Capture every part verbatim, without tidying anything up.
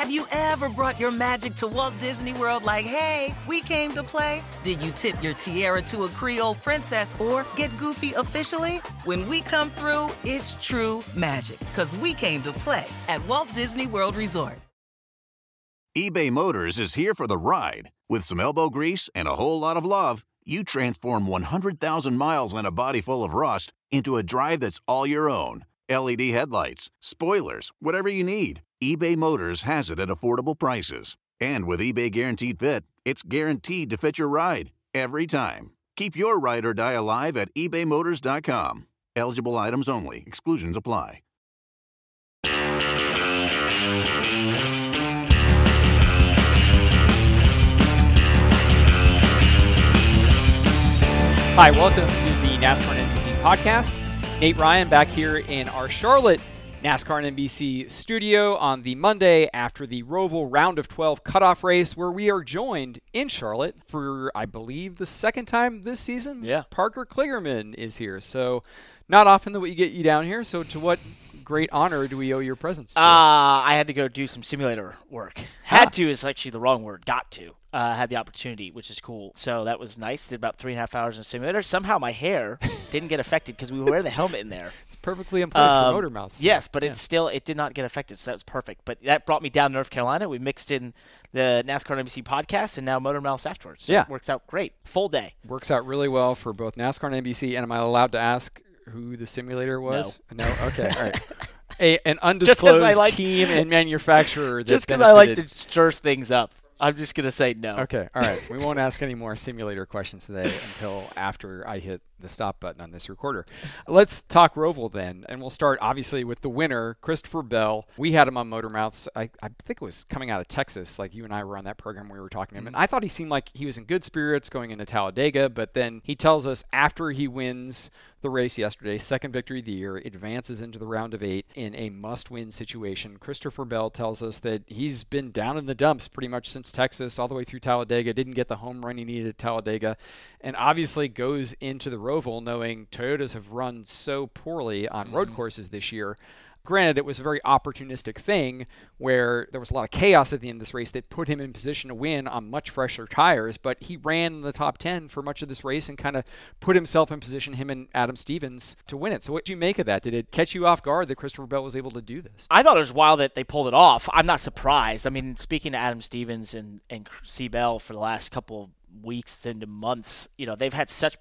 Have you ever brought your magic to Walt Disney World like, hey, we came to play? Did you tip your tiara to a Creole princess or get goofy officially? When we come through, it's true magic, 'cause we came to play at Walt Disney World Resort. eBay Motors is here for the ride. With some elbow grease and a whole lot of love, you transform one hundred thousand miles and a body full of rust into a drive that's all your own. L E D headlights, spoilers, whatever you need. eBay Motors has it at affordable prices. And with eBay Guaranteed Fit, it's guaranteed to fit your ride every time. Keep your ride or die alive at ebay motors dot com. Eligible items only. Exclusions apply. Hi, welcome to the NASCAR and N B C podcast. Nate Ryan back here in our Charlotte NASCAR and N B C studio on the Monday after the Roval Round of twelve cutoff race, where we are joined in Charlotte for, I believe, the second time this season. Yeah. Parker Kligerman is here. So not often that we get you down here. So to what great honor do we owe your presence? Uh, I had to go do some simulator work. Had huh. to is actually the wrong word. Got to. Uh, had the opportunity, which is cool. So that was nice. Did about three and a half hours in the simulator. Somehow my hair didn't get affected because we wear the helmet in there. It's perfectly in place um, for Motormouth. So yes, but yeah. it still it did not get affected, so that was perfect. But that brought me down to North Carolina. We mixed in the NASCAR N B C podcast and now Motormouth afterwards. So yeah. It works out great. Full day. Works out really well for both NASCAR and N B C. And am I allowed to ask who the simulator was? No. no? Okay. All right. A, an undisclosed like team and manufacturer. Just because I like to stir things up. I'm just going to say no. Okay. All right. We won't ask any more simulator questions today until after I hit the stop button on this recorder. Let's talk Roval then. And we'll start obviously with the winner, Christopher Bell. We had him on Motormouths. I, I think it was coming out of Texas. Like you and I were on that program. We were talking to him. And I thought he seemed like he was in good spirits going into Talladega. But then he tells us after he wins the race yesterday, second victory of the year, advances into the round of eight in a must-win situation. Christopher Bell tells us that he's been down in the dumps pretty much since Texas, all the way through Talladega, didn't get the home run he needed at Talladega, and obviously goes into the Roval knowing Toyotas have run so poorly on mm-hmm. road courses this year. Granted, it was a very opportunistic thing where there was a lot of chaos at the end of this race that put him in position to win on much fresher tires, but he ran in the top ten for much of this race and kind of put himself in position, him and Adam Stevens, to win it. So what did you make of that? Did it catch you off guard that Christopher Bell was able to do this? I thought it was wild that they pulled it off. I'm not surprised. I mean, speaking to Adam Stevens and, and C. Bell for the last couple of weeks into months, you know, they've had such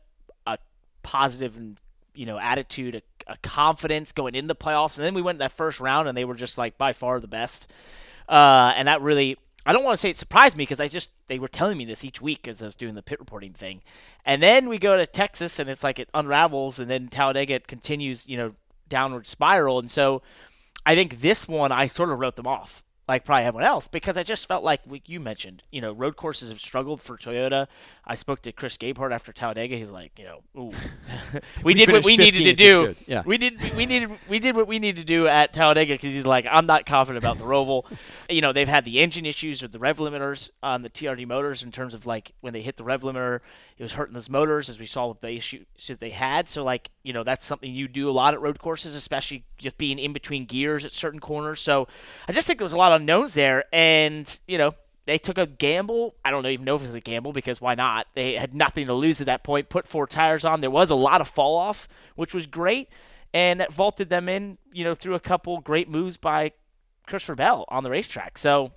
a positive and you know, attitude, a, a confidence going into the playoffs. And then we went that first round, and they were just, like, by far the best. Uh, and that really – I don't want to say it surprised me because I just – they were telling me this each week as I was doing the pit reporting thing. And then we go to Texas, and it's like it unravels, and then Talladega continues, you know, downward spiral. And so I think this one I sort of wrote them off, like probably everyone else, because I just felt like we, you mentioned, you know, road courses have struggled for Toyota. I spoke to Chris Gabehart after Talladega. He's like, you know, ooh, we, we did what we needed to do. Yeah. We did, we, we needed, we did what we needed to do at Talladega. Cause he's like, I'm not confident about the Roval. You know, they've had the engine issues with the rev limiters on the T R D motors in terms of like when they hit the rev limiter, it was hurting those motors as we saw with the issues that they had. So like, you know, that's something you do a lot at road courses, especially just being in between gears at certain corners. So I just think there was a lot of unknowns there, and you know they took a gamble. I don't even know if it was a gamble because why not? They had nothing to lose at that point. Put four tires on. There was a lot of fall off, which was great, and that vaulted them in. You know, through a couple great moves by Christopher Bell on the racetrack. So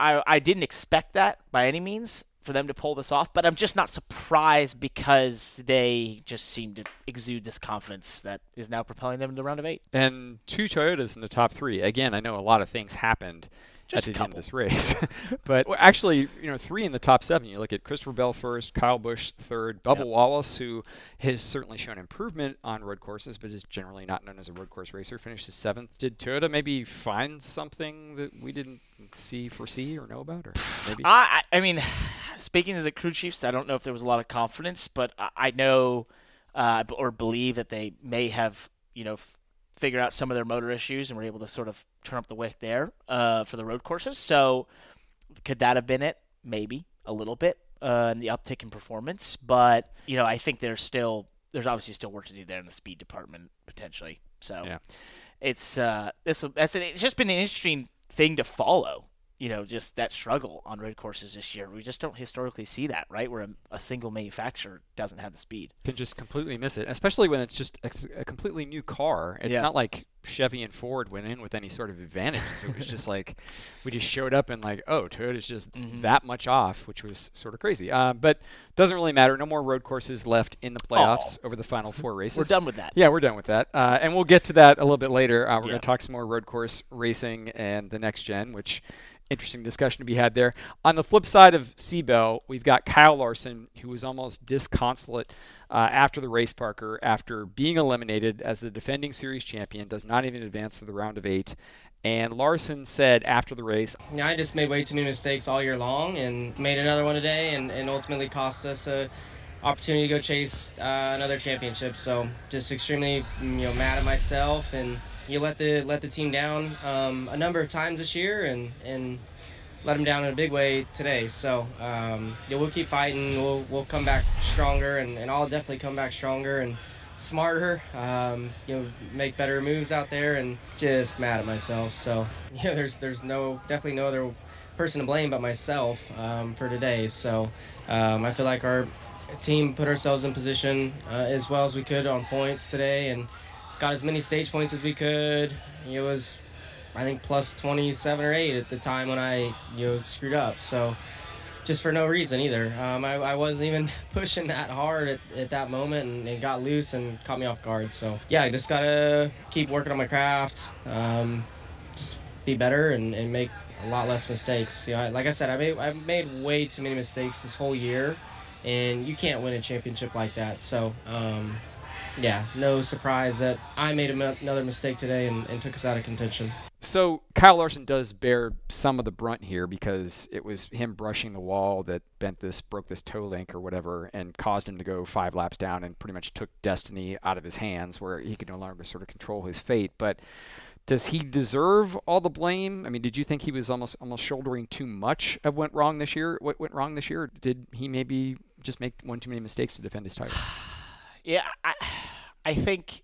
I, I didn't expect that by any means for them to pull this off, but I'm just not surprised because they just seem to exude this confidence that is now propelling them into the round of eight. And two Toyotas in the top three. Again, I know a lot of things happened just at the end of this race. But well, actually, you know, three in the top seven. You look at Christopher Bell first, Kyle Busch third, Bubba yep. Wallace, who has certainly shown improvement on road courses, but is generally not known as a road course racer, finished seventh. Did Toyota maybe find something that we didn't see, foresee, or know about? Or maybe? I, I mean, speaking to the crew chiefs, I don't know if there was a lot of confidence, but I, I know uh, or believe that they may have, you know, f- figured out some of their motor issues and were able to sort of turn up the wick there uh, for the road courses. So could that have been it? Maybe a little bit uh, in the uptick in performance. But, you know, I think there's still – there's obviously still work to do there in the speed department potentially. So yeah. it's uh, – that's an, it's just been an interesting thing to follow you know, just that struggle on road courses this year. We just don't historically see that, right, where a, a single manufacturer doesn't have the speed. Can just completely miss it, especially when it's just a, a completely new car. It's yeah. not like Chevy and Ford went in with any sort of advantages. It was just like we just showed up and like, oh, Toyota's just mm-hmm. that much off, which was sort of crazy. Uh, but doesn't really matter. No more road courses left in the playoffs oh. over the final four races. We're done with that. Yeah, we're done with that. Uh, and we'll get to that a little bit later. Uh, we're yeah. going to talk some more road course racing and the next gen, which – interesting discussion to be had there. On the flip side of Sebel, we've got Kyle Larson, who was almost disconsolate uh, after the race, Parker, after being eliminated as the defending series champion, does not even advance to the round of eight. And Larson said after the race, yeah, I just made way too many mistakes all year long and made another one today and, and ultimately cost us an opportunity to go chase uh, another championship. So just extremely you know, mad at myself and You let the let the team down um, a number of times this year, and, and let them down in a big way today. So um, yeah, we'll keep fighting. We'll we'll come back stronger, and, and I'll definitely come back stronger and smarter. Um, you know, make better moves out there, and just mad at myself. So yeah, there's there's no definitely no other person to blame but myself um, for today. So um, I feel like our team put ourselves in position uh, as well as we could on points today, and got as many stage points as we could. It was, I think, plus twenty-seven or eight at the time when I, you know, screwed up. So, just for no reason either. Um, I, I wasn't even pushing that hard at, at that moment, and it got loose and caught me off guard. So, yeah, I just gotta keep working on my craft, um, just be better and, and make a lot less mistakes. You know, I, like I said, I made I've made way too many mistakes this whole year, and you can't win a championship like that. So. Um, Yeah, no surprise that I made another mistake today and, and took us out of contention. So Kyle Larson does bear some of the brunt here because it was him brushing the wall that bent this, broke this toe link or whatever and caused him to go five laps down and pretty much took destiny out of his hands where he could no longer sort of control his fate. But does he deserve all the blame? I mean, did you think he was almost almost shouldering too much of what went wrong this year? What went wrong this year? Did he maybe just make one too many mistakes to defend his title? Yeah, I, I think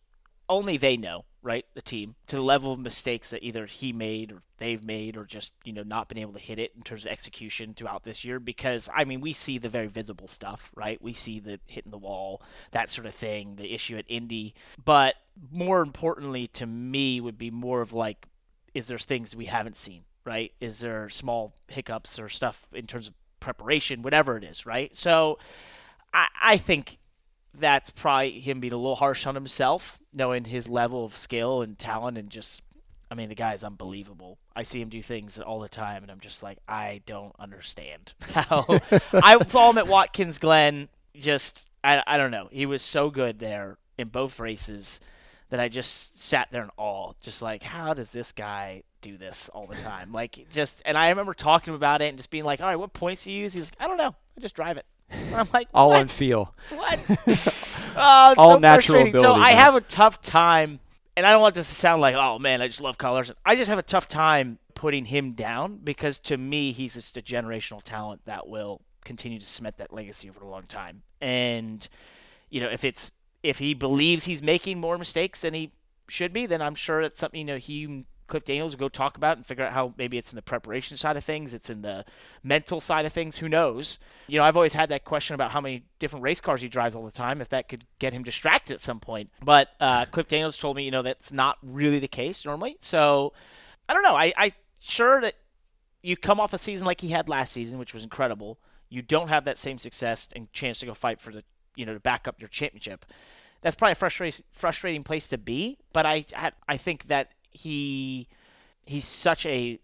only they know, right, the team, to the level of mistakes that either he made or they've made or just, you know, not been able to hit it in terms of execution throughout this year because, I mean, we see the very visible stuff, right? We see the hitting the wall, that sort of thing, the issue at Indy. But more importantly to me would be more of like, is there things we haven't seen, right? Is there small hiccups or stuff in terms of preparation, whatever it is, right? So I, I think... that's probably him being a little harsh on himself, knowing his level of skill and talent and just, I mean, the guy is unbelievable. I see him do things all the time, and I'm just like, I don't understand how. I saw him at Watkins Glen, just, I, I don't know. He was so good there in both races that I just sat there in awe, just like, how does this guy do this all the time? Like, just, and I remember talking about it and just being like, all right, what points do you use? He's like, I don't know. I just drive it. And I'm like, all what? on feel. What? Oh, it's all so natural ability. So I man. have a tough time, and I don't want this to sound like, oh, man, I just love Kyle Larson. I just have a tough time putting him down because, to me, he's just a generational talent that will continue to cement that legacy over a long time. And, you know, if it's if he believes he's making more mistakes than he should be, then I'm sure that's something, you know, he Cliff Daniels will go talk about and figure out how maybe it's in the preparation side of things, it's in the mental side of things, who knows? You know, I've always had that question about how many different race cars he drives all the time, if that could get him distracted at some point. But uh, Cliff Daniels told me, you know, that's not really the case normally. So, I don't know. I, I sure that you come off a season like he had last season, which was incredible. You don't have that same success and chance to go fight for the, you know, to back up your championship. That's probably a frustrating, frustrating place to be, but I, I, I think that He, he's such a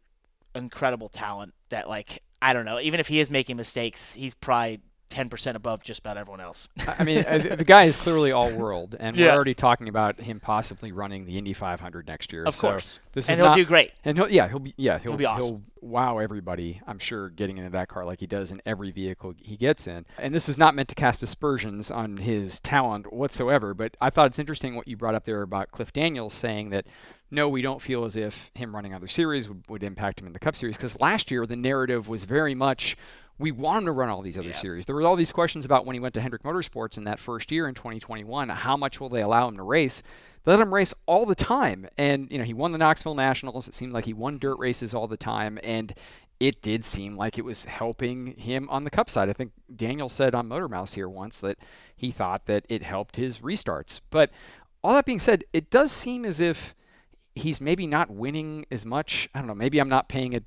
incredible talent that, like, I don't know, even if he is making mistakes, he's probably ten percent above just about everyone else. I mean, the guy is clearly all world, and yeah. we're already talking about him possibly running the Indy five hundred next year. Of so course. This is and he'll not, do great. And he'll, yeah, he'll be, yeah, he'll, he'll be awesome. He'll wow everybody, I'm sure, getting into that car like he does in every vehicle he gets in. And this is not meant to cast aspersions on his talent whatsoever, but I thought it's interesting what you brought up there about Cliff Daniels saying that, no, we don't feel as if him running other series would, would impact him in the Cup Series, because last year the narrative was very much, we want him to run all these other yeah. series. There were all these questions about when he went to Hendrick Motorsports in that first year in twenty twenty-one, how much will they allow him to race? They let him race all the time. And, you know, he won the Knoxville Nationals. It seemed like he won dirt races all the time. And it did seem like it was helping him on the Cup side. I think Daniel said on Motormouth here once that he thought that it helped his restarts. But all that being said, it does seem as if he's maybe not winning as much. I don't know. Maybe I'm not paying a,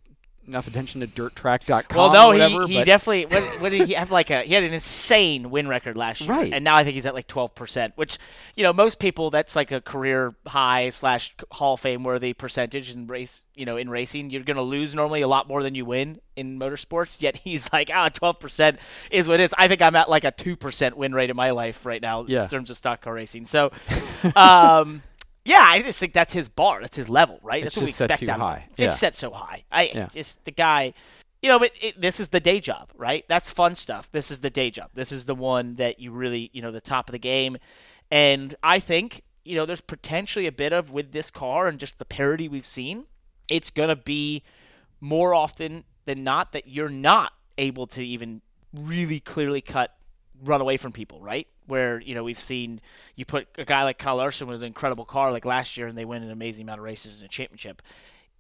enough attention to dirt track dot com. Well, no, or whatever, he, he definitely. What, what did he have? Like a he had an insane win record last year, right. And now I think he's at like twelve percent, which, you know, most people that's like a career high slash Hall of Fame worthy percentage in race. You know, in racing, you're going to lose normally a lot more than you win in motorsports. Yet he's like, ah, oh, twelve percent is what it is. I think I'm at like a two percent win rate in my life right now yeah. in terms of stock car racing. So, um. Yeah, I just think that's his bar. That's his level, right? It's that's what we expect out of him. Yeah. It's set so high. I yeah. it's just the guy, you know. But it, this is the day job, right? That's fun stuff. This is the day job. This is the one that you really, you know, the top of the game. And I think, you know, there's potentially a bit of with this car and just the parity we've seen. It's gonna be more often than not that you're not able to even really clearly cut run away from people, right? Where, you know, we've seen you put a guy like Kyle Larson with an incredible car like last year and they win an amazing amount of races in a championship.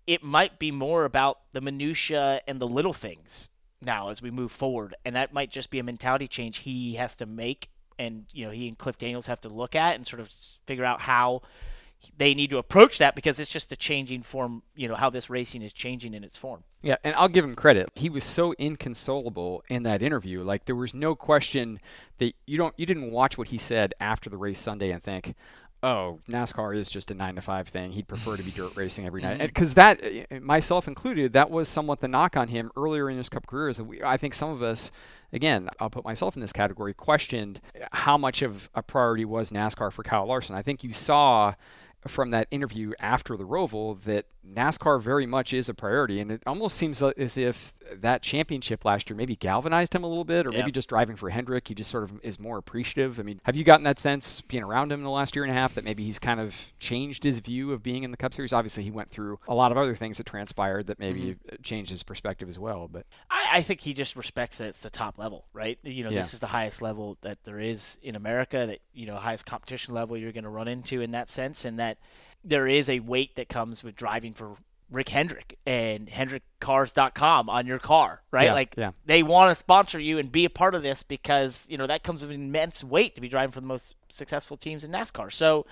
It might be more about the minutiae and the little things now as we move forward. And that might just be a mentality change he has to make. And, you know, he and Cliff Daniels have to look at and sort of figure out how they need to approach that, because it's just a changing form, you know, how this racing is changing in its form. Yeah, and I'll give him credit. He was so inconsolable in that interview. Like, there was no question that you don't you didn't watch what he said after the race Sunday and think, oh, NASCAR is just a nine to five thing. He'd prefer to be dirt racing every night. Because that, myself included, that was somewhat the knock on him earlier in his Cup career. Is that we, I think some of us, again, I'll put myself in this category, questioned how much of a priority was NASCAR for Kyle Larson. I think you saw from that interview after the Roval that NASCAR very much is a priority. And it almost seems as if that championship last year maybe galvanized him a little bit, or yeah. maybe just driving for Hendrick, he just sort of is more appreciative. I mean, have you gotten that sense being around him in the last year and a half that maybe he's kind of changed his view of being in the Cup Series? Obviously, he went through a lot of other things that transpired that maybe mm-hmm. changed his perspective as well. But I, I think he just respects that it's the top level, right? You know, yeah. this is the highest level that there is in America, that, you know, highest competition level you're going to run into in that sense, and that there is a weight that comes with driving for Rick Hendrick and Hendrick Cars dot com on your car, right? Yeah, like yeah. they want to sponsor you and be a part of this because, you know, that comes with immense weight to be driving for the most successful teams in NASCAR. So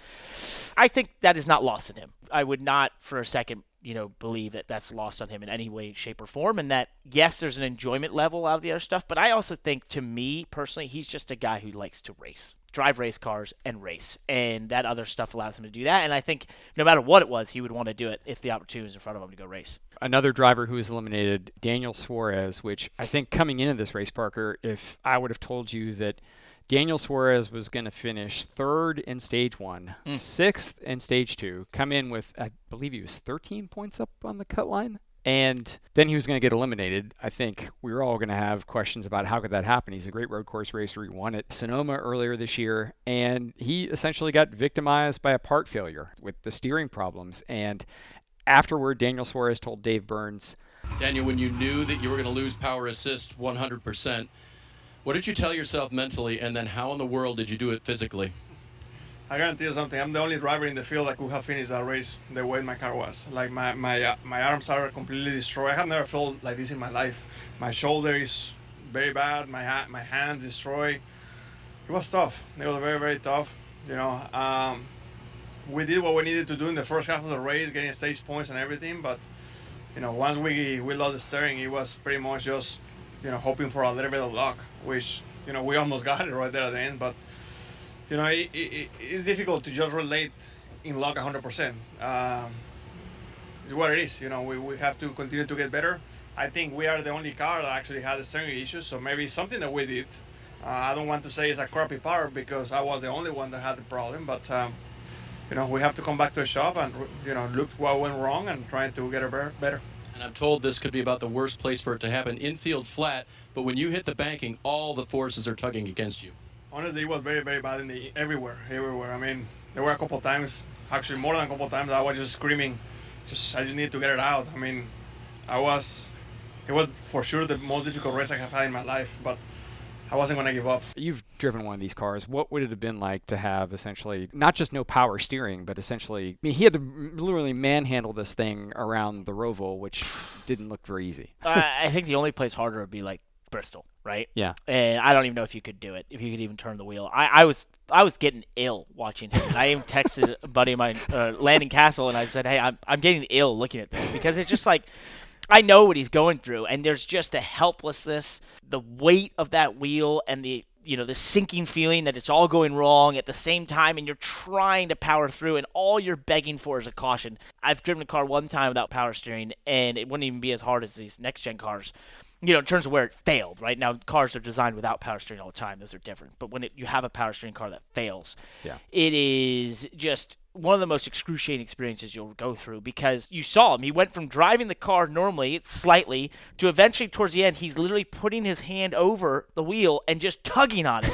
I think that is not lost on him. I would not for a second, you know, believe that that's lost on him in any way, shape, or form. And that, yes, there's an enjoyment level out of the other stuff. But I also think, to me personally, he's just a guy who likes to race. Drive race cars and race, and that other stuff allows him to do that. And I think no matter what it was, he would want to do it if the opportunity was in front of him to go race. Another driver who was eliminated, Daniel Suarez, which I think coming into this race, Parker, if I would have told you that Daniel Suarez was going to finish third in stage one, mm. sixth in stage two, come in with, I believe he was thirteen points up on the cut line, and then he was going to get eliminated. I think we were all going to have questions about how could that happen. He's a great road course racer. He won at Sonoma earlier this year, and he essentially got victimized by a part failure with the steering problems. And afterward, Daniel Suarez told Dave Burns, Daniel, when you knew that you were going to lose power assist one hundred percent, what did you tell yourself mentally, and then how in the world did you do it physically? I guarantee you something. I'm the only driver in the field that could have finished that race the way my car was. Like my my uh, my arms are completely destroyed. I have never felt like this in my life. My shoulder is very bad. My ha- my hands destroyed. It was tough. It was very very tough. You know, um, we did what we needed to do in the first half of the race, getting stage points and everything. But you know, once we we lost the steering, it was pretty much just, you know, hoping for a little bit of luck, which, you know, we almost got it right there at the end, but. You know, it, it, it's difficult to just relate in luck one hundred percent. Um, it's what it is. You know, we, we have to continue to get better. I think we are the only car that actually had the steering issues, so maybe it's something that we did. Uh, I don't want to say it's a crappy part because I was the only one that had the problem, but, um, you know, we have to come back to the shop and, you know, look what went wrong and trying to get it better. And I'm told this could be about the worst place for it to happen, infield flat, but when you hit the banking, all the forces are tugging against you. Honestly, it was very, very bad in the everywhere, everywhere. I mean, there were a couple of times, actually more than a couple of times, I was just screaming, just I just need to get it out. I mean, I was, it was for sure the most difficult race I have had in my life. But I wasn't going to give up. You've driven one of these cars. What would it have been like to have essentially not just no power steering, but essentially, I mean, he had to literally manhandle this thing around the Roval, which didn't look very easy. uh, I think the only place harder would be like Bristol, right? Yeah. And I don't even know if you could do it, if you could even turn the wheel. I, I was I was getting ill watching him. I even texted a buddy of mine, uh, Landon Castle, and I said, hey, I'm I'm getting ill looking at this, because it's just like, I know what he's going through, and there's just a helplessness, the weight of that wheel, and the, you know, the sinking feeling that it's all going wrong at the same time, and you're trying to power through, and all you're begging for is a caution. I've driven a car one time without power steering, and it wouldn't even be as hard as these next-gen cars. You know, in terms of where it failed, right? Now, cars are designed without power steering all the time. Those are different. But when it, you have a power steering car that fails, yeah. It is just one of the most excruciating experiences you'll go through, because you saw him. He went from driving the car normally, slightly, to eventually towards the end, he's literally putting his hand over the wheel and just tugging on it,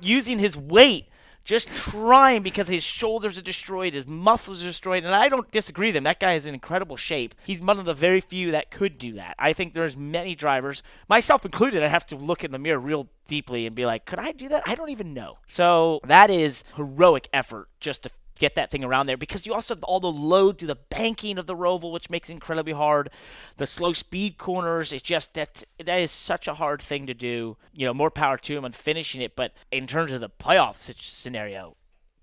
using his weight, just trying, because his shoulders are destroyed, his muscles are destroyed, and I don't disagree with him. That guy is in incredible shape. He's one of the very few that could do that. I think there's many drivers, myself included, I have to look in the mirror real deeply and be like, could I do that? I don't even know. So that is heroic effort just to get that thing around there, because you also have all the load through the banking of the Roval, which makes it incredibly hard. The slow speed corners, it's just that that is such a hard thing to do. You know, more power to him on finishing it, but in terms of the playoff scenario,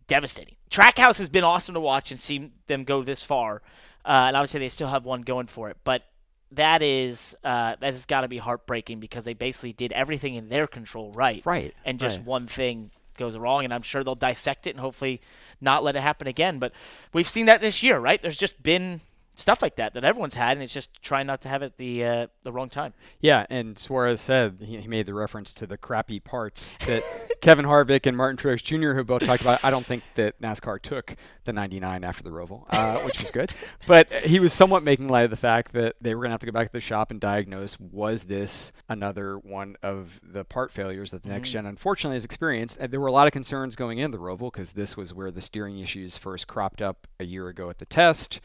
devastating. Trackhouse has been awesome to watch and see them go this far, uh, and obviously they still have one going for it, but that is uh, that has got to be heartbreaking, because they basically did everything in their control right, right, and just right. one thing goes wrong, and I'm sure they'll dissect it and hopefully not let it happen again. But we've seen that this year, right? There's just been stuff like that that everyone's had, and it's just trying not to have it the uh, the wrong time. Yeah, and Suarez said, he, he made the reference to the crappy parts that Kevin Harvick and Martin Truex Junior, who both talked about, I don't think that NASCAR took the ninety-nine after the Roval, uh, which was good. But he was somewhat making light of the fact that they were going to have to go back to the shop and diagnose, was this another one of the part failures that the mm-hmm. next gen unfortunately has experienced? And there were a lot of concerns going into the Roval, because this was where the steering issues first cropped up a year ago at the test.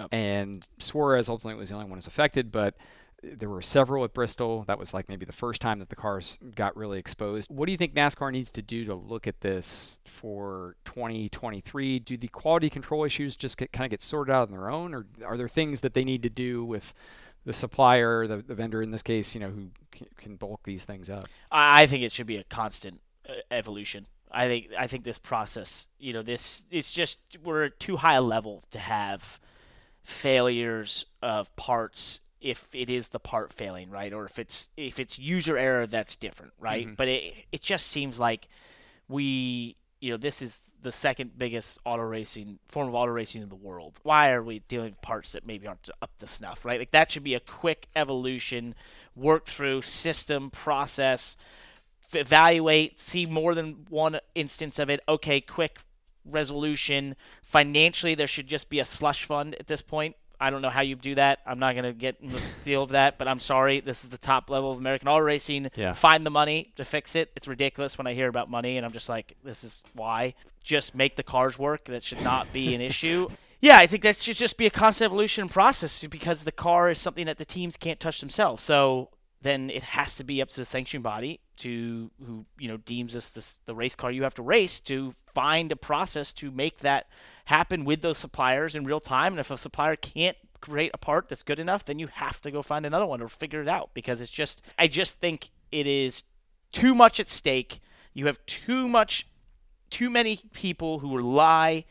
Oh. And Suarez ultimately was the only one who's affected, but there were several at Bristol. That was like maybe the first time that the cars got really exposed. What do you think NASCAR needs to do to look at this for twenty twenty-three? Do the quality control issues just get, kind of get sorted out on their own, or are there things that they need to do with the supplier, the, the vendor in this case, you know, who can, can bulk these things up? I think it should be a constant uh, evolution. I think I think this process, you know, this it's just we're at too high a level to have failures of parts. If it is the part failing, right, or if it's if it's user error, that's different, right? Mm-hmm. But it it just seems like we, you know, this is the second biggest auto racing form of auto racing in the world. Why are we dealing with parts that maybe aren't up to snuff, right? Like that should be a quick evolution, work through system process, f- evaluate, see more than one instance of it. Okay, quick resolution. Financially, there should just be a slush fund at this point. I don't know how you do that. I'm not going to get in the deal of that, but I'm sorry. This is the top level of American auto racing. Yeah. Find the money to fix it. It's ridiculous when I hear about money, and I'm just like, this is why. Just make the cars work. That should not be an issue. Yeah, I think that should just be a constant evolution process, because the car is something that the teams can't touch themselves. So then it has to be up to the sanctioning body to who you know deems this, this the race car you have to race to find a process to make that happen with those suppliers in real time. And if a supplier can't create a part that's good enough, then you have to go find another one or figure it out, because it's just I just think it is too much at stake. You have too much, too many people who rely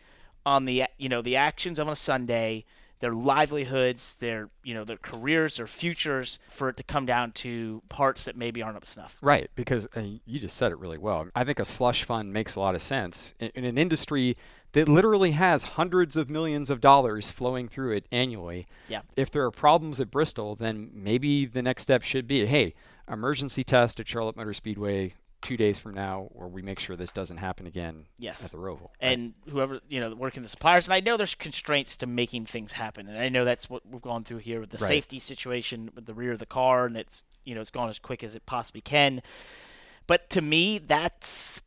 on the you know the actions on a Sunday, their livelihoods, their you know their careers, their futures, for it to come down to parts that maybe aren't up to snuff. Right, because uh, you just said it really well. I think a slush fund makes a lot of sense in, in an industry that literally has hundreds of millions of dollars flowing through it annually. Yeah. If there are problems at Bristol, then maybe the next step should be, hey, emergency test at Charlotte Motor Speedway two days from now, where we make sure this doesn't happen again yes. at the Roval. Right? And whoever, you know, working the suppliers, and I know there's constraints to making things happen, and I know that's what we've gone through here with the right. safety situation with the rear of the car, and it's, you know, it's gone as quick as it possibly can. But to me, that's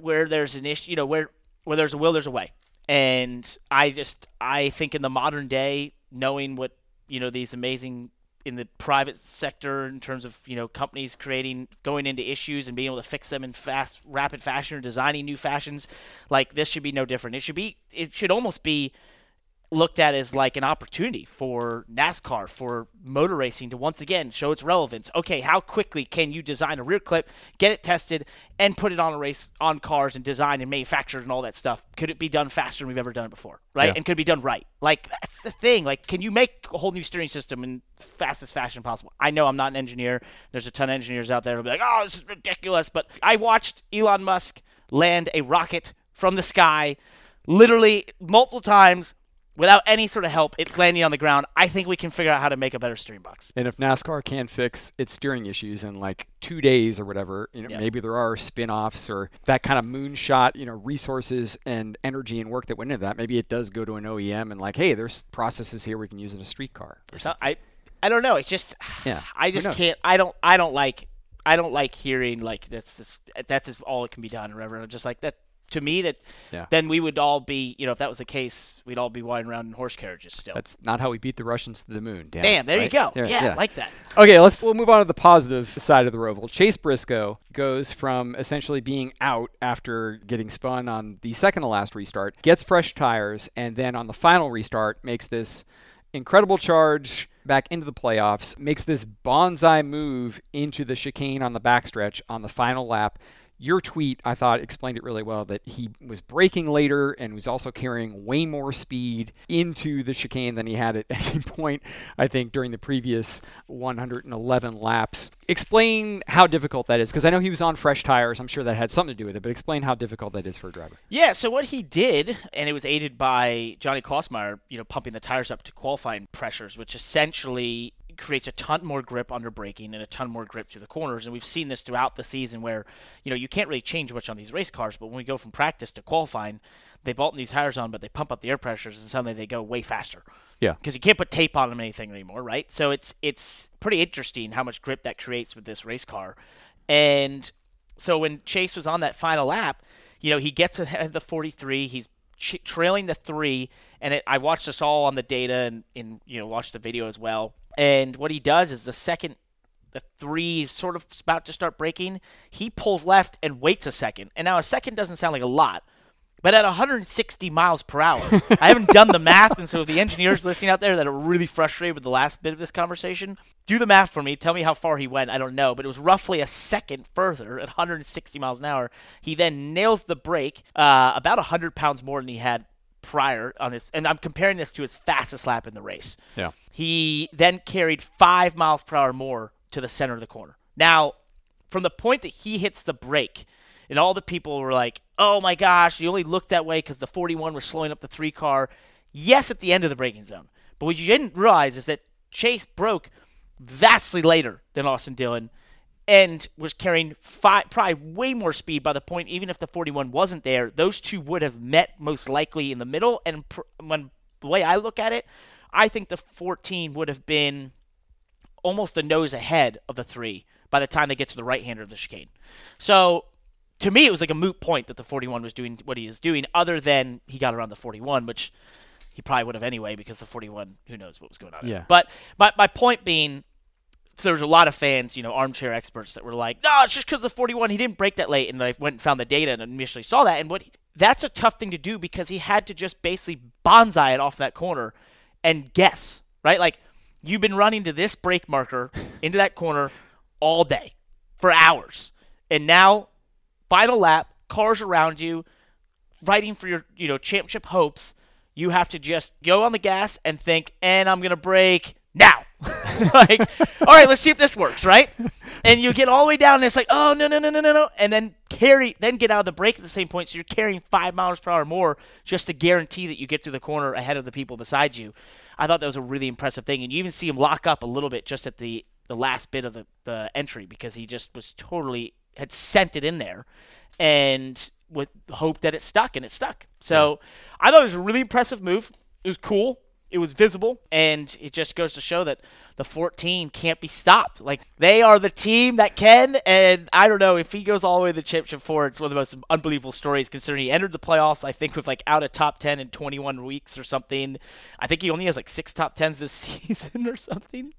where there's an issue, you know, where, where there's a will, there's a way. And I just, I think in the modern day, knowing what, you know, these amazing in the private sector in terms of, you know, companies creating, going into issues and being able to fix them in fast, rapid fashion, or designing new fashions. Like, this should be no different. It should be, it should almost be looked at as like an opportunity for NASCAR, for motor racing to once again show its relevance. Okay, how quickly can you design a rear clip, get it tested, and put it on a race, on cars, and design and manufacture and all that stuff? Could it be done faster than we've ever done it before, right? Yeah. And could it be done right? Like, that's the thing. Like, can you make a whole new steering system in fastest fashion possible? I know I'm not an engineer. There's a ton of engineers out there who'll be like, oh, this is ridiculous. But I watched Elon Musk land a rocket from the sky literally multiple times. Without any sort of help, it's landing on the ground. I think we can figure out how to make a better steering box. And if NASCAR can fix its steering issues in like two days or whatever, you know, yeah. maybe there are spin-offs or that kind of moonshot, you know, resources and energy and work that went into that. Maybe it does go to an O E M and like, hey, there's processes here we can use in a street car. So I, I don't know. It's just, yeah. I just can't. I don't. I don't like. I don't like hearing like that's this. That's just all it can be done. Or whatever. I'm just like that. To me, that yeah. then we would all be, you know, if that was the case, we'd all be riding around in horse carriages still. That's not how we beat the Russians to the moon. Damn, damn there right? you go. There, yeah, yeah, like that. Okay, let's we'll move on to the positive side of the Roval. Chase Briscoe goes from essentially being out after getting spun on the second to last restart, gets fresh tires, and then on the final restart makes this incredible charge back into the playoffs, makes this bonsai move into the chicane on the backstretch on the final lap. Your tweet, I thought, explained it really well, that he was braking later and was also carrying way more speed into the chicane than he had at any point, I think, during the previous one hundred eleven laps. Explain how difficult that is, because I know he was on fresh tires. I'm sure that had something to do with it, but explain how difficult that is for a driver. Yeah, so what he did, and it was aided by Johnny Klausmeier, you know, pumping the tires up to qualifying pressures, which essentially creates a ton more grip under braking and a ton more grip through the corners. And we've seen this throughout the season where, you know, you can't really change much on these race cars, but when we go from practice to qualifying, they bolton these tires on, but they pump up the air pressures, and suddenly they go way faster. Yeah. Because you can't put tape on them or anything anymore, right? So it's it's pretty interesting how much grip that creates with this race car. And so when Chase was on that final lap, you know, he gets ahead of the forty-three, he's ch- trailing the three, and it, I watched this all on the data and, and, you know, watched the video as well. And what he does is the second the three is sort of about to start braking, he pulls left and waits a second. And now a second doesn't sound like a lot, but at one hundred sixty miles per hour, I haven't done the math, and so the engineers listening out there that are really frustrated with the last bit of this conversation, do the math for me. Tell me how far he went. I don't know, but it was roughly a second further at one hundred sixty miles an hour. He then nails the brake uh, about one hundred pounds more than he had prior on his, and I'm comparing this to his fastest lap in the race. Yeah. He then carried five miles per hour more to the center of the corner. Now, from the point that he hits the brake, and all the people were like, oh my gosh, you only looked that way because the forty-one was slowing up the three car. Yes, at the end of the braking zone. But what you didn't realize is that Chase broke vastly later than Austin Dillon and was carrying five, probably way more speed by the point, even if the forty-one wasn't there. Those two would have met most likely in the middle. And pr- when the way I look at it, I think the fourteen would have been almost a nose ahead of the three by the time they get to the right-hander of the chicane. So to me, it was like a moot point that the forty-one was doing what he is doing, other than he got around the forty-one, which he probably would have anyway because the forty-one, who knows what was going on. Yeah. But my, my point being, so there was a lot of fans, you know, armchair experts that were like, no, it's just because the forty-one, he didn't break that late. And I went and found the data and initially saw that. And what that's a tough thing to do because he had to just basically bonsai it off that corner and guess, right? Like, you've been running to this brake marker into that corner all day for hours. And now, final lap, cars around you, riding for your, you know, championship hopes, you have to just go on the gas and think, and I'm going to brake now. Like, all right, let's see if this works, right? And you get all the way down, and it's like, oh, no, no, no, no, no, no. And then carry, then get out of the brake at the same point, so you're carrying five miles per hour more just to guarantee that you get through the corner ahead of the people beside you. I thought that was a really impressive thing. And you even see him lock up a little bit just at the, the last bit of the, the entry because he just was totally – had sent it in there and with hope that it stuck, and it stuck. So yeah. I thought it was a really impressive move. It was cool. It was visible, and it just goes to show that the fourteen can't be stopped. Like, they are the team that can, and I don't know, if he goes all the way to the championship four, it's one of the most unbelievable stories, considering he entered the playoffs, I think, with like out of top ten in twenty-one weeks or something. I think he only has like six top tens this season or something.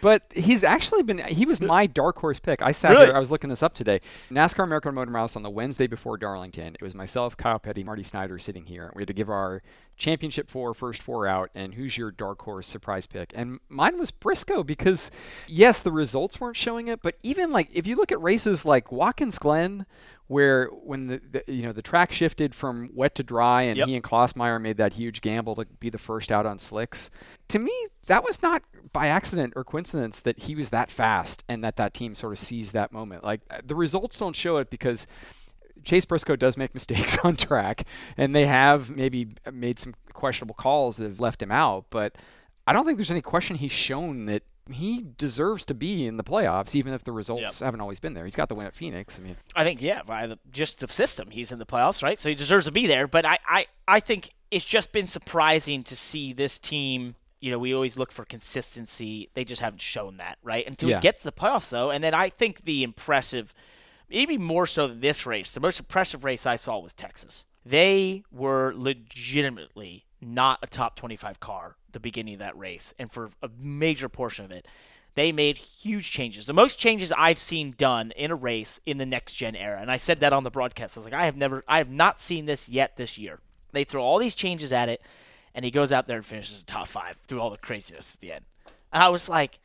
But he's actually been, he was my dark horse pick. I sat really? Here, I was looking this up today. NASCAR American Motormouth on the Wednesday before Darlington. It was myself, Kyle Petty, Marty Snyder sitting here. We had to give our championship four, first four out, and who's your dark horse surprise pick? And mine was Briscoe because, yes, the results weren't showing it, but even like if you look at races like Watkins Glen, where when the, the you know the track shifted from wet to dry, and yep. he and Klausmeier made that huge gamble to be the first out on slicks. To me, that was not by accident or coincidence that he was that fast and that that team sort of seized that moment. Like, the results don't show it because Chase Briscoe does make mistakes on track, and they have maybe made some questionable calls that have left him out. But I don't think there's any question he's shown that he deserves to be in the playoffs, even if the results yep. haven't always been there. He's got the win at Phoenix. I mean, I think, yeah, by the, just the system, he's in the playoffs, right? So he deserves to be there. But I, I, I think it's just been surprising to see this team. You know, we always look for consistency. They just haven't shown that, right? Until yeah. it gets to the playoffs, though. And then I think the impressive, maybe more so than this race, the most impressive race I saw was Texas. They were legitimately not a top twenty-five car the beginning of that race, and for a major portion of it, they made huge changes. The most changes I've seen done in a race in the next-gen era, and I said that on the broadcast. I was like, I have never, I have not seen this yet this year. They throw all these changes at it, and he goes out there and finishes the top five through all the craziness at the end. And I was like,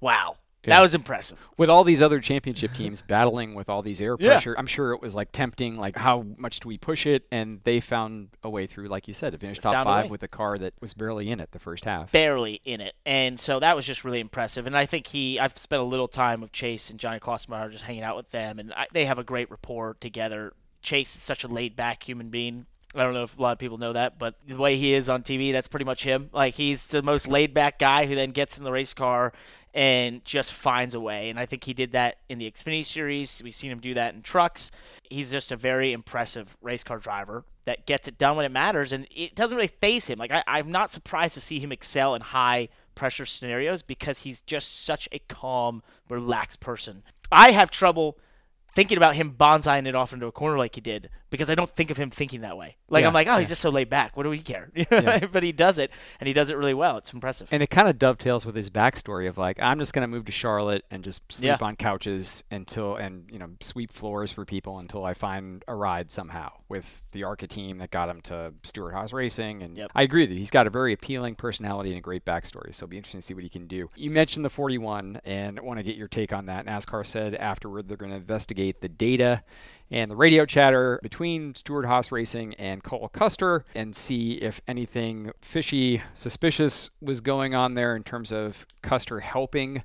wow. Yeah. That was impressive. With all these other championship teams battling with all these air pressure, yeah. I'm sure it was like tempting, like how much do we push it? And they found a way through, like you said, to finish top five with a car that was barely in it the first half. Barely in it. And so that was just really impressive. And I think he, I've spent a little time with Chase and Johnny Klausmeier just hanging out with them. And I, they have a great rapport together. Chase is such a laid back human being. I don't know if a lot of people know that, but the way he is on T V, that's pretty much him. Like, he's the most laid back guy who then gets in the race car and just finds a way. And I think he did that in the Xfinity Series. We've seen him do that in trucks. He's just a very impressive race car driver that gets it done when it matters, and it doesn't really faze him. Like, I, I'm not surprised to see him excel in high-pressure scenarios because he's just such a calm, relaxed person. I have trouble thinking about him bonzaiing it off into a corner like he did because I don't think of him thinking that way. Like, yeah, I'm like, oh, yeah. he's just so laid back. What do we care? yeah. But he does it, and he does it really well. It's impressive. And it kind of dovetails with his backstory of like, I'm just going to move to Charlotte and just sleep yeah. on couches until, and, you know, sweep floors for people until I find a ride somehow with the ARCA team that got him to Stewart Haas Racing. And yep. I agree with you. He's got a very appealing personality and a great backstory. So it'll be interesting to see what he can do. You mentioned the forty-one, and I want to get your take on that. NASCAR said afterward they're going to investigate the data and the radio chatter between Stewart Haas Racing and Cole Custer and see if anything fishy, suspicious was going on there in terms of Custer helping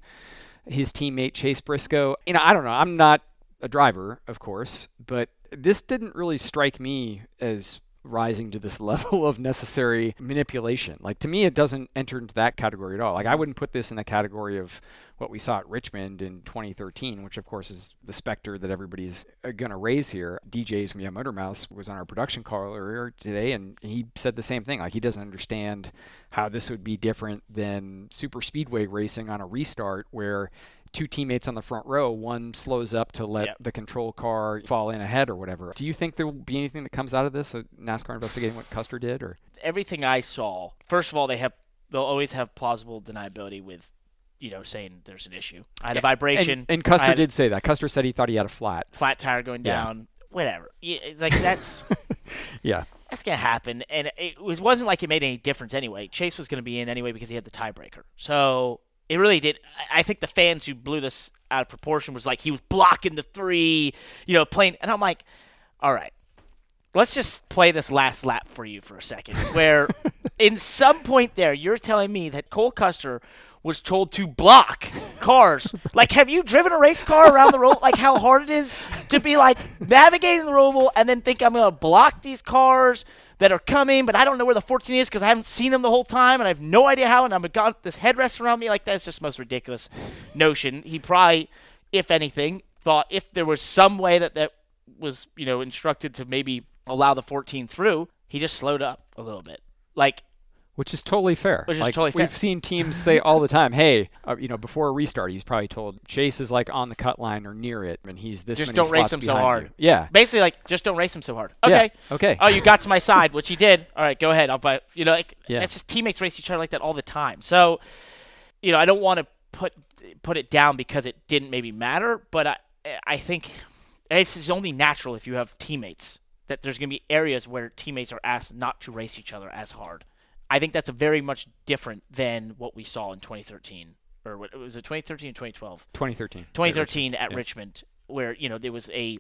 his teammate Chase Briscoe. You know, I don't know. I'm not a driver, of course, but this didn't really strike me as rising to this level of necessary manipulation. Like, to me, it doesn't enter into that category at all. Like, I wouldn't put this in the category of what we saw at Richmond in twenty thirteen, which of course is the specter that everybody's going to raise here. D J's going to be on Motormouth, was on our production call earlier today, and he said the same thing. Like, he doesn't understand how this would be different than super speedway racing on a restart where two teammates on the front row, one slows up to let yep. the control car fall in ahead or whatever. Do you think there will be anything that comes out of this, NASCAR investigating what Custer did? Or everything I saw, first of all, they have, they'll always have plausible deniability with, you know, saying there's an issue. I had yeah. a vibration. And, and Custer had, did say that. Custer said he thought he had a flat. Flat tire going down. Yeah. Whatever. It's like, that's... yeah. That's going to happen. And it wasn't like it made any difference anyway. Chase was going to be in anyway because he had the tiebreaker. So... It really did. I think the fans who blew this out of proportion was like, he was blocking the three, you know, playing. And I'm like, all right, let's just play this last lap for you for a second. Where in some point there, you're telling me that Cole Custer was told to block cars. Like, have you driven a race car around the road? Like, how hard it is to be, like, navigating the Roval and then think I'm going to block these cars that are coming, but I don't know where the fourteen is because I haven't seen them the whole time, and I have no idea how, and I've got this headrest around me. Like, that's just the most ridiculous notion. He probably, if anything, thought if there was some way that that was, you know, instructed to maybe allow the fourteen through, he just slowed up a little bit. Like, Which is totally fair. Which is like, totally fair. We've seen teams say all the time, "Hey, uh, you know, before a restart, he's probably told Chase is like on the cut line or near it, and he's this." Just many don't race him so hard. You. Yeah. Basically, like, just don't race him so hard. Okay. Yeah. Okay. Oh, you got to my side, which he did. All right, go ahead. I'll buy. You know, like yeah. it's just teammates race each other like that all the time. So, you know, I don't want to put put it down because it didn't maybe matter, but I I think this is only natural if you have teammates that there's going to be areas where teammates are asked not to race each other as hard. I think that's a very much different than what we saw in twenty thirteen, or what, was it twenty thirteen or twenty twelve? twenty thirteen. twenty thirteen at Richmond, at yeah. Richmond, where, you know, there was a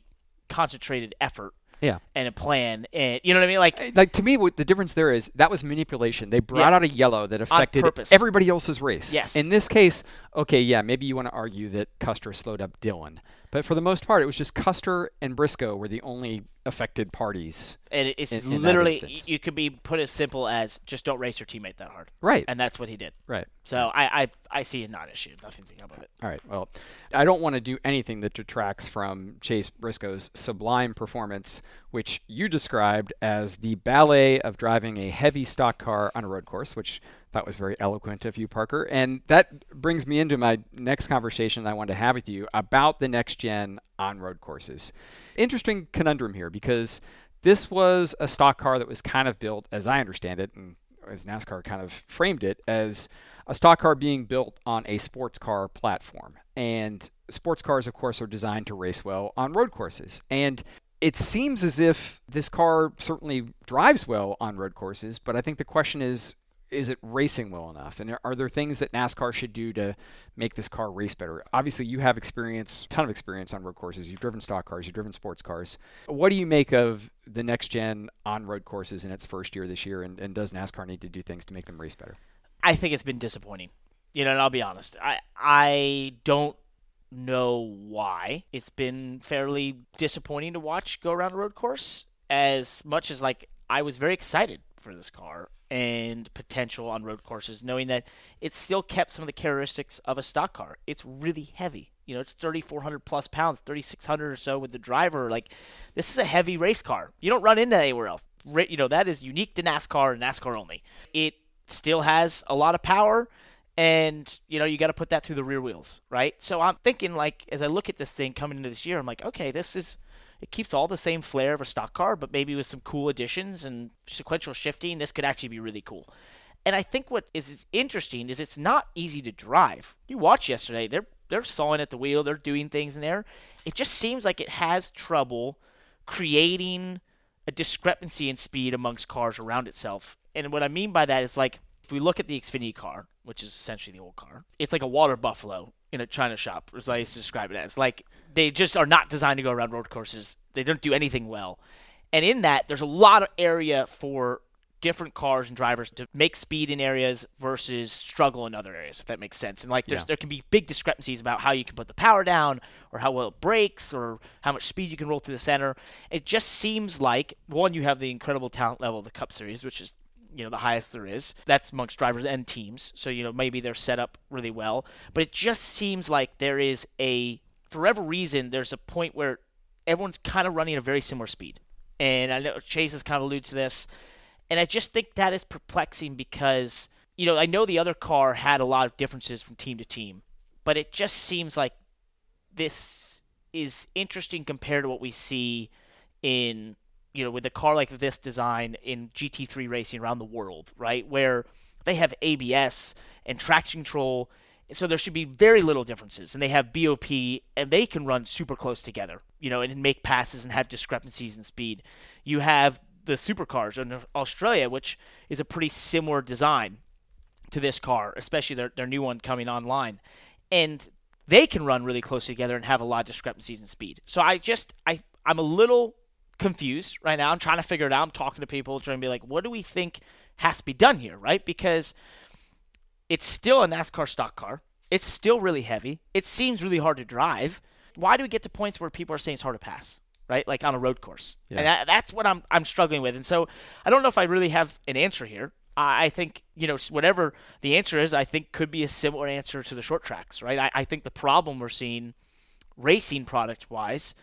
concentrated effort yeah. and a plan. And you know what I mean? Like, like to me, what the difference there is, that was manipulation. They brought yeah. out a yellow that affected everybody else's race. Yes. In this case, okay, yeah, maybe you want to argue that Custer slowed up Dillon. But for the most part, it was just Custer and Briscoe were the only affected parties. And it's in, in literally, you could be put as simple as just don't race your teammate that hard. Right. And that's what he did. Right. So I, I, I see a non-issue. Nothing's about it. All right. Well, I don't want to do anything that detracts from Chase Briscoe's sublime performance, which you described as the ballet of driving a heavy stock car on a road course, which I thought was very eloquent of you, Parker. And that brings me into my next conversation that I wanted to have with you about the next-gen on-road courses. Interesting conundrum here, because this was a stock car that was kind of built, as I understand it, and as NASCAR kind of framed it, as a stock car being built on a sports car platform. And sports cars, of course, are designed to race well on road courses. And it seems as if this car certainly drives well on road courses, but I think the question is, is it racing well enough? And are there things that NASCAR should do to make this car race better? Obviously, you have experience, a ton of experience on road courses. You've driven stock cars, you've driven sports cars. What do you make of the next-gen on-road courses in its first year this year, and, and does NASCAR need to do things to make them race better? I think it's been disappointing. You know, and I'll be honest. I I don't know why. It's been fairly disappointing to watch go around a road course, as much as, like, I was very excited for this car and potential on road courses, knowing that it still kept some of the characteristics of a stock car. It's really heavy. You know, it's thirty-four hundred plus pounds, thirty-six hundred or so with the driver. Like, this is a heavy race car. You don't run into anywhere else. You know, that is unique to NASCAR and NASCAR only. It still has a lot of power, and, you know, you got to put that through the rear wheels, right? So I'm thinking, like, as I look at this thing coming into this year, I'm like, okay, this is... it keeps all the same flair of a stock car, but maybe with some cool additions and sequential shifting, this could actually be really cool. And I think what is interesting is it's not easy to drive. You watched yesterday, they're they're sawing at the wheel, they're doing things in there. It just seems like it has trouble creating a discrepancy in speed amongst cars around itself. And what I mean by that is, like, if we look at the Xfinity car, which is essentially the old car, it's like a water buffalo in a China shop, as I used to describe it as. Like, they just are not designed to go around road courses. They don't do anything well. And in that, there's a lot of area for different cars and drivers to make speed in areas versus struggle in other areas, if that makes sense. And, like, there's, yeah. there can be big discrepancies about how you can put the power down or how well it brakes or how much speed you can roll through the center. It just seems like, one, you have the incredible talent level of the Cup Series, which is, you know, the highest there is. That's amongst drivers and teams. So, you know, maybe they're set up really well. But it just seems like there is a, for whatever reason, there's a point where everyone's kind of running at a very similar speed. And I know Chase has kind of alluded to this. And I just think that is perplexing because, you know, I know the other car had a lot of differences from team to team. But it just seems like this is interesting compared to what we see in, you know, with a car like this design in G T three racing around the world, right, where they have A B S and traction control, so there should be very little differences, and they have B O P, and they can run super close together, you know, and make passes and have discrepancies in speed. You have the supercars in Australia, which is a pretty similar design to this car, especially their, their new one coming online, and they can run really close together and have a lot of discrepancies in speed. So I just, I, I'm a little... confused right now. I'm trying to figure it out. I'm talking to people, trying to be like, what do we think has to be done here, right? Because it's still a NASCAR stock car. It's still really heavy. It seems really hard to drive. Why do we get to points where people are saying it's hard to pass, right? Like on a road course. Yeah. And that, that's what I'm I'm struggling with. And so I don't know if I really have an answer here. I think, you know, whatever the answer is, I think could be a similar answer to the short tracks, right? I, I think the problem we're seeing racing product-wise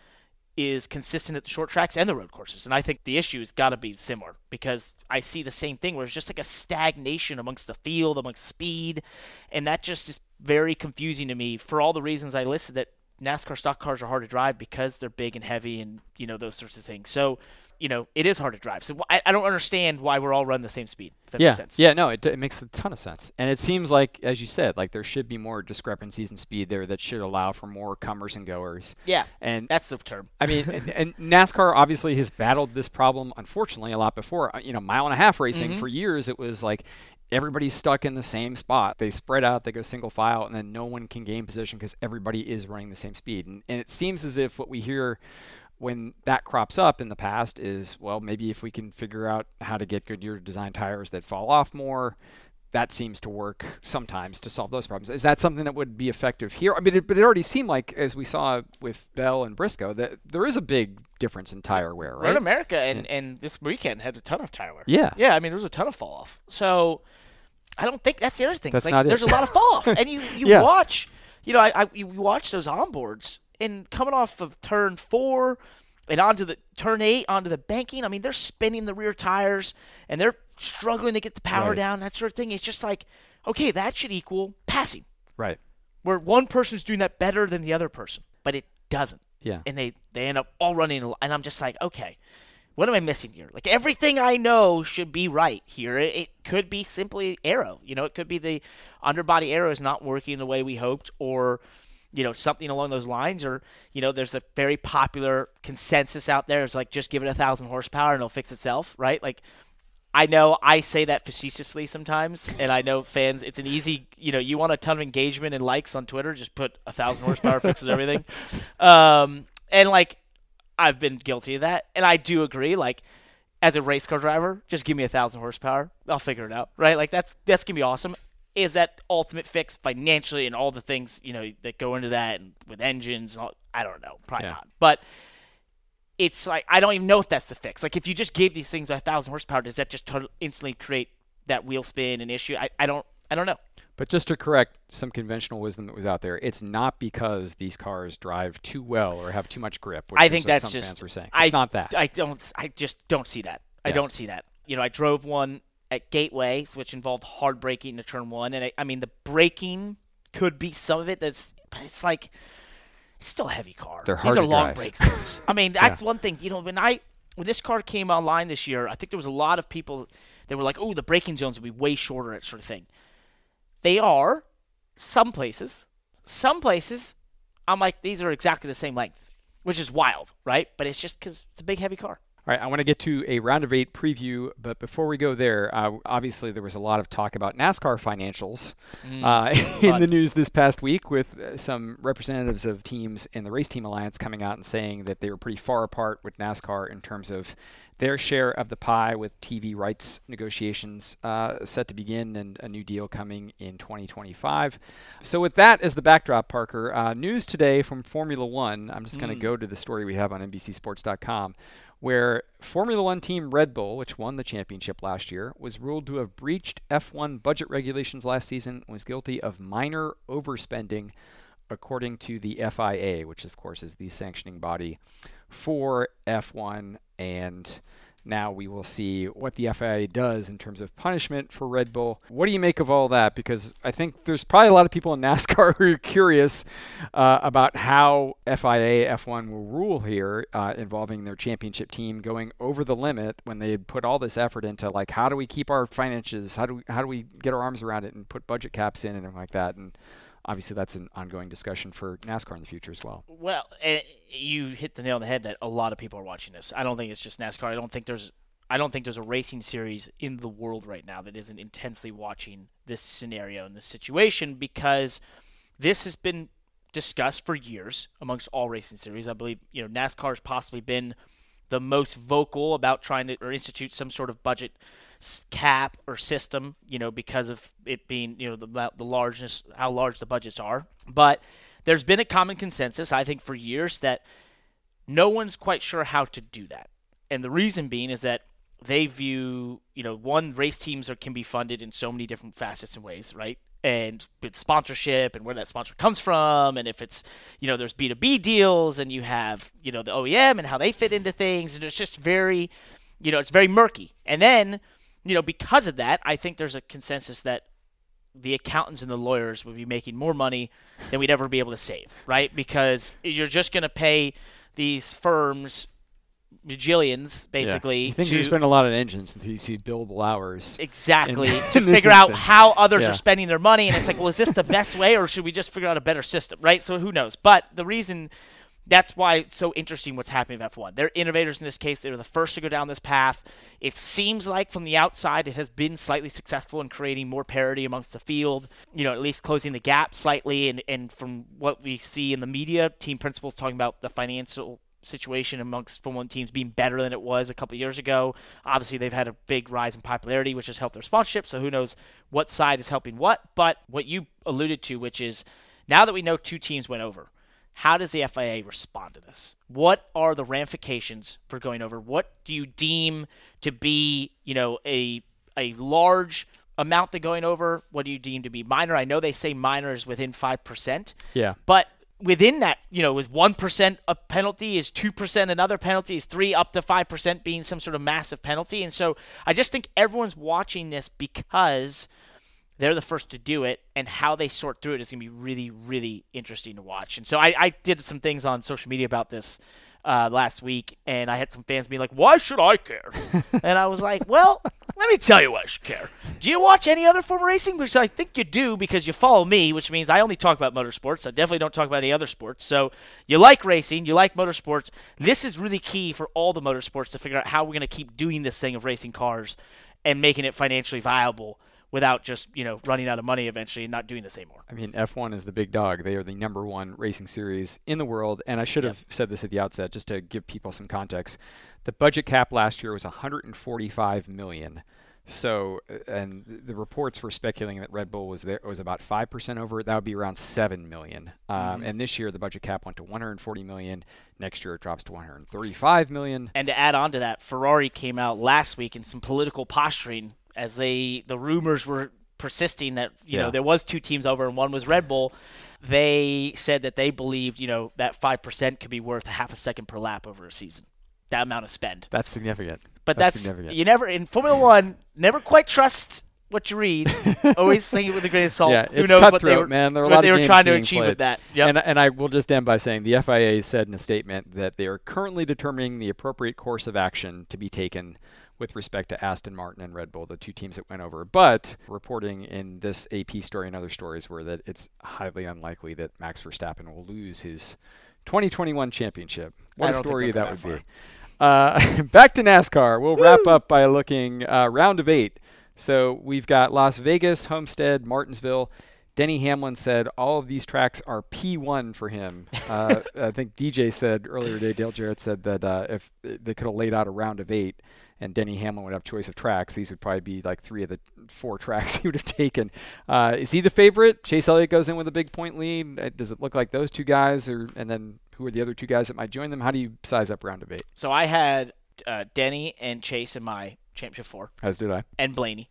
is consistent at the short tracks and the road courses. And I think the issue has got to be similar, because I see the same thing where it's just like a stagnation amongst the field, amongst speed. And that just is very confusing to me for all the reasons I listed, that NASCAR stock cars are hard to drive because they're big and heavy and, you know, those sorts of things. So, you know, it is hard to drive. So I, I don't understand why we're all running the same speed, if that yeah. makes sense. Yeah, no, it, it makes a ton of sense. And it seems like, as you said, like there should be more discrepancies in speed there that should allow for more comers and goers. Yeah, and that's the term. I mean, and, and NASCAR obviously has battled this problem, unfortunately, a lot before. You know, mile and a half racing, mm-hmm. for years, it was like everybody's stuck in the same spot. They spread out, they go single file, and then no one can gain position because everybody is running the same speed. And, and it seems as if what we hear when that crops up in the past is, well, maybe if we can figure out how to get Goodyear to design tires that fall off more, that seems to work sometimes to solve those problems. Is that something that would be effective here? I mean, it, but it already seemed like, as we saw with Bell and Briscoe, that there is a big difference in tire wear, right? Road America and, yeah. and this weekend had a ton of tire wear. Yeah. Yeah, I mean, there was a ton of fall off. So I don't think that's the other thing. That's like, not there's it. a lot of fall off. And you, you yeah. watch, you know, I, I you watch those onboards. And coming off of turn four and onto the turn eight, onto the banking, I mean, they're spinning the rear tires and they're struggling to get the power right. down, that sort of thing. It's just like, okay, that should equal passing. Right. Where one person's doing that better than the other person, but it doesn't. Yeah. And they, they end up all running. And I'm just like, okay, what am I missing here? Like, everything I know should be right here. It, it could be simply aero. You know, it could be the underbody aero is not working the way we hoped, or you know, something along those lines. Or, you know, there's a very popular consensus out there. It's like, just give it a thousand horsepower and it'll fix itself, right? Like, I know I say that facetiously sometimes, and I know fans, it's an easy, you know, you want a ton of engagement and likes on Twitter, just put a thousand horsepower fixes everything. Um, and like, I've been guilty of that. And I do agree, like, as a race car driver, just give me a thousand horsepower. I'll figure it out, right? Like, that's, that's going to be awesome. Is that ultimate fix financially and all the things, you know, that go into that, and with engines and all, I don't know, probably yeah. not. But it's like, I don't even know if that's the fix. Like, if you just gave these things a thousand horsepower, does that just totally instantly create that wheel spin and issue? I, I don't, I don't know. But just to correct some conventional wisdom that was out there, it's not because these cars drive too well or have too much grip, which I think that's some just, fans were saying. It's I, not that. I don't, I just don't see that. Yeah. I don't see that. You know, I drove one at Gateways, which involved hard braking into turn one, and I, I mean, the braking could be some of it. That's, but it's like, it's still a heavy car. They're hard. These are long brake zones. I mean, that's yeah. one thing. You know, when I when this car came online this year, I think there was a lot of people that were like, "Oh, the braking zones would be way shorter," that sort of thing. They are some places. Some places, I'm like, these are exactly the same length, which is wild, right? But it's just because it's a big, heavy car. All right, I want to get to a round of eight preview, but before we go there, uh, obviously there was a lot of talk about NASCAR financials mm, uh, in the news this past week, with some representatives of teams in the Race Team Alliance coming out and saying that they were pretty far apart with NASCAR in terms of their share of the pie, with T V rights negotiations uh, set to begin and a new deal coming in twenty twenty-five. So with that as the backdrop, Parker, uh, news today from Formula One. I'm just mm. going to go to the story we have on N B C Sports dot com. Where Formula One team Red Bull, which won the championship last year, was ruled to have breached F one budget regulations last season and was guilty of minor overspending, according to the F I A, which, of course, is the sanctioning body for F one. And now we will see what the F I A does in terms of punishment for Red Bull. What do you make of all that? Because I think there's probably a lot of people in NASCAR who are curious uh, about how F I A F one will rule here, uh, involving their championship team going over the limit when they had put all this effort into, like, how do we keep our finances? How do we, how do we get our arms around it and put budget caps in and everything like that? And obviously, that's an ongoing discussion for NASCAR in the future as well. Well, you hit the nail on the head that a lot of people are watching this. I don't think it's just NASCAR. I don't think there's, I don't think there's a racing series in the world right now that isn't intensely watching this scenario and this situation, because this has been discussed for years amongst all racing series. I believe, you know, NASCAR has possibly been the most vocal about trying to or institute some sort of budget cap or system, you know, because of it being, you know, the the largeness, how large the budgets are. But there's been a common consensus, I think, for years that no one's quite sure how to do that. And the reason being is that they view, you know, one, race teams are, can be funded in so many different facets and ways, right? and with sponsorship and where that sponsor comes from, and if it's, you know, there's B to B deals, and you have, you know, the O E M and how they fit into things, and it's just very, you know, it's very murky. And then, you know, because of that, I think there's a consensus that the accountants and the lawyers would be making more money than we'd ever be able to save, right? Because you're just going to pay these firms bajillions, basically. Yeah. You think to, you spend a lot on engines until you see billable hours. Exactly. In, to in figure out instance. how others yeah. are spending their money. And it's like, well, is this the best way, or should we just figure out a better system, right? So who knows? But the reason that's why it's so interesting what's happening with F one. They're innovators in this case. They were the first to go down this path. It seems like from the outside it has been slightly successful in creating more parity amongst the field, you know, at least closing the gap slightly. And, and from what we see in the media, team principals talking about the financial situation amongst Formula One teams being better than it was a couple of years ago. Obviously, they've had a big rise in popularity, which has helped their sponsorship. So who knows what side is helping what. But what you alluded to, which is now that we know two teams went over, how does the F I A respond to this? What are the ramifications for going over? What do you deem to be, you know, a a large amount that going over? What do you deem to be minor? I know they say minor is within five percent. Yeah. But within that, you know, is one percent a penalty? Is two percent another penalty? Is three up to five percent being some sort of massive penalty? And so I just think everyone's watching this because they're the first to do it, and how they sort through it is going to be really, really interesting to watch. And so I, I did some things on social media about this uh, last week, and I had some fans being like, why should I care? And I was like, well, let me tell you why I should care. Do you watch any other form of racing? Which I think you do, because you follow me, which means I only talk about motorsports. I definitely don't talk about any other sports. So you like racing. You like motorsports. This is really key for all the motorsports to figure out how we're going to keep doing this thing of racing cars and making it financially viable without just, you know, running out of money eventually and not doing this anymore. I mean, F one is the big dog. They are the number one racing series in the world. And I should have yep. said this at the outset just to give people some context. The budget cap last year was one hundred forty-five million dollars. So, and the reports were speculating that Red Bull was there was about five percent over. That would be around seven million dollars. Um, mm-hmm. And this year, the budget cap went to one hundred forty million dollars. Next year, it drops to one hundred thirty-five million dollars. And to add on to that, Ferrari came out last week in some political posturing as they the rumors were persisting that, you yeah. know, there was two teams over and one was Red Bull. They said that they believed, you know, that five percent could be worth half a second per lap over a season, that amount of spend. That's significant. But that's, that's significant. You never, in Formula One, never quite trust what you read. Always think it with a grain of salt. Yeah, Who it's knows what they were, man. There are a lot they of were trying to achieve played. with that. Yep. And, and I will just end by saying the F I A said in a statement that they are currently determining the appropriate course of action to be taken with respect to Aston Martin and Red Bull, the two teams that went over. But reporting in this A P story and other stories were that it's highly unlikely that Max Verstappen will lose his twenty twenty-one championship. What a story that, that would far. be. Uh, back to NASCAR. We'll Woo! wrap up by looking uh, round of eight. So we've got Las Vegas, Homestead, Martinsville. Denny Hamlin said all of these tracks are P one for him. Uh, I think D J said earlier today, Dale Jarrett said that uh, if they could have laid out a round of eight and Denny Hamlin would have choice of tracks, these would probably be like three of the four tracks he would have taken. Uh, is he the favorite? Chase Elliott goes in with a big point lead. Uh, does it look like those two guys? Or, and then who are the other two guys that might join them? How do you size up round of eight? So I had uh, Denny and Chase in my championship four. As did I. And Blaney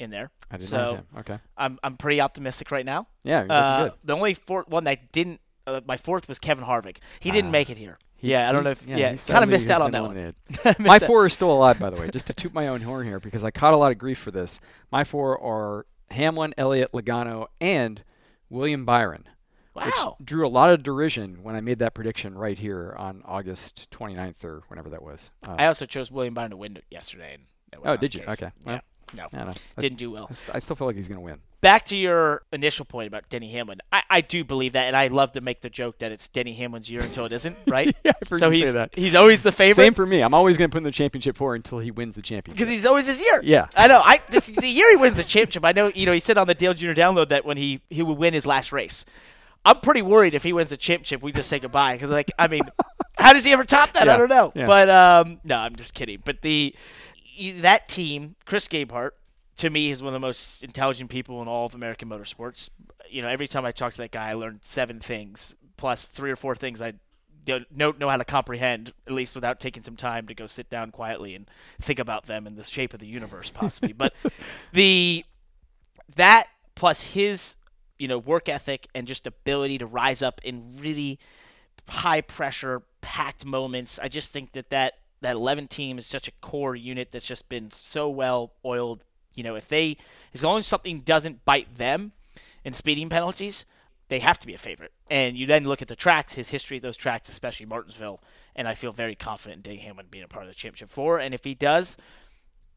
in there. I didn't know him. Okay. I'm I'm pretty optimistic right now. Yeah, you're uh, good. The only four, one that didn't, uh, my fourth was Kevin Harvick. He uh, didn't make it here. He, yeah, I don't know if, yeah, yeah kind of missed out on that eliminated. one. My out. four are still alive, by the way, just to toot my own horn here, because I caught a lot of grief for this. My four are Hamlin, Elliott, Logano, and William Byron. Wow. Which drew a lot of derision when I made that prediction right here on August twenty-ninth or whenever that was. Uh, I also chose William Byron to win yesterday. And that was oh, did you? Case. Okay. Well, yeah. No, no, no. Didn't do well. I still feel like he's going to win. Back to your initial point about Denny Hamlin. I, I do believe that, and I love to make the joke that it's Denny Hamlin's year until it isn't, right? yeah, I so he's, say that. He's always the favorite. Same for me. I'm always going to put him in the championship four until he wins the championship. Because he's always his year. Yeah. I know. I this, The year he wins the championship, I know, you know, he said on the Dale Junior Download that when he, he would win his last race. I'm pretty worried if he wins the championship, we just say goodbye. Because, like, I mean, how does he ever top that? Yeah. I don't know. Yeah. But, um, no, I'm just kidding. But the... That team, Chris Gabehart, to me is one of the most intelligent people in all of American motorsports. You know, every time I talk to that guy, I learn seven things, plus three or four things I don't know how to comprehend, at least without taking some time to go sit down quietly and think about them in the shape of the universe, possibly. But the that Plus his, you know, work ethic and just ability to rise up in really high-pressure, packed moments. I just think that that, that eleven team is such a core unit that's just been so well-oiled. You know, if they, as long as something doesn't bite them in speeding penalties, they have to be a favorite. And you then look at the tracks, his history of those tracks, especially Martinsville, and I feel very confident in Denny Hamlin being a part of the championship four. And if he does,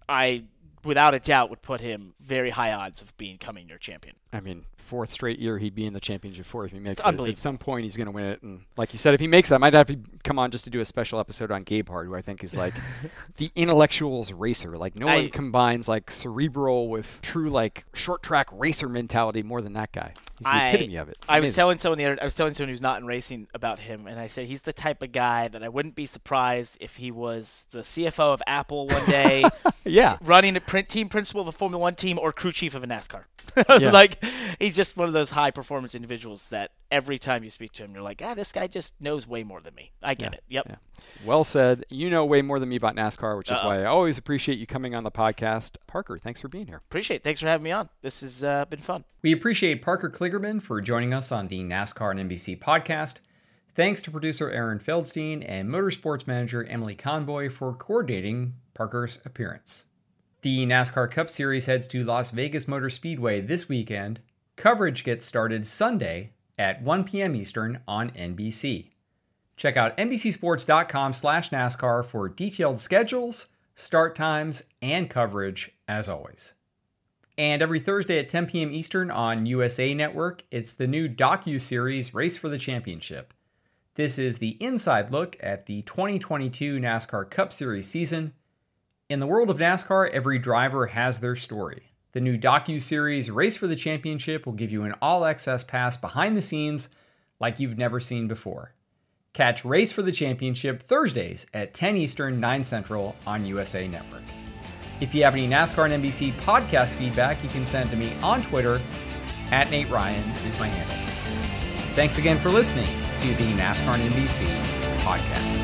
I, without a doubt, would put him very high odds of being coming your champion. I mean, fourth straight year he'd be in the championship four if he makes it. At some point he's going to win it. And like you said, if he makes it, I might have to come on just to do a special episode on Gabehart, who I think is like the intellectual's racer. Like no I, one combines like cerebral with true like short track racer mentality more than that guy. He's the I, epitome of it. It's I amazing. was telling someone the other, I was telling someone who's not in racing about him, and I said he's the type of guy that I wouldn't be surprised if he was the C F O of Apple one day, yeah, running a print team principal of a Formula One team, or crew chief of a NASCAR. Yeah. Like he's just one of those high performance individuals that every time you speak to him, you're like, ah, this guy just knows way more than me. I get yeah, it. Yep. Yeah. Well said. You know way more than me about NASCAR, which Uh-oh. is why I always appreciate you coming on the podcast. Parker, thanks for being here. Appreciate it. Thanks for having me on. This has uh, been fun. We appreciate Parker Kligerman for joining us on the NASCAR and N B C podcast. Thanks to producer Aaron Feldstein and motorsports manager Emily Conboy for coordinating Parker's appearance. The NASCAR Cup Series heads to Las Vegas Motor Speedway this weekend. Coverage gets started Sunday at one p.m. Eastern on N B C. Check out N B C Sports dot com slash NASCAR for detailed schedules, start times, and coverage as always. And every Thursday at ten p.m. Eastern on U S A Network, it's the new docu-series Race for the Championship. This is the inside look at the twenty twenty-two NASCAR Cup Series season. In the world of NASCAR, every driver has their story. The new docu-series Race for the Championship will give you an all-access pass behind the scenes like you've never seen before. Catch Race for the Championship Thursdays at ten Eastern, nine Central on U S A Network. If you have any NASCAR and N B C podcast feedback, you can send to me on Twitter, at Nate Ryan is my handle. Thanks again for listening to the NASCAR and N B C podcast.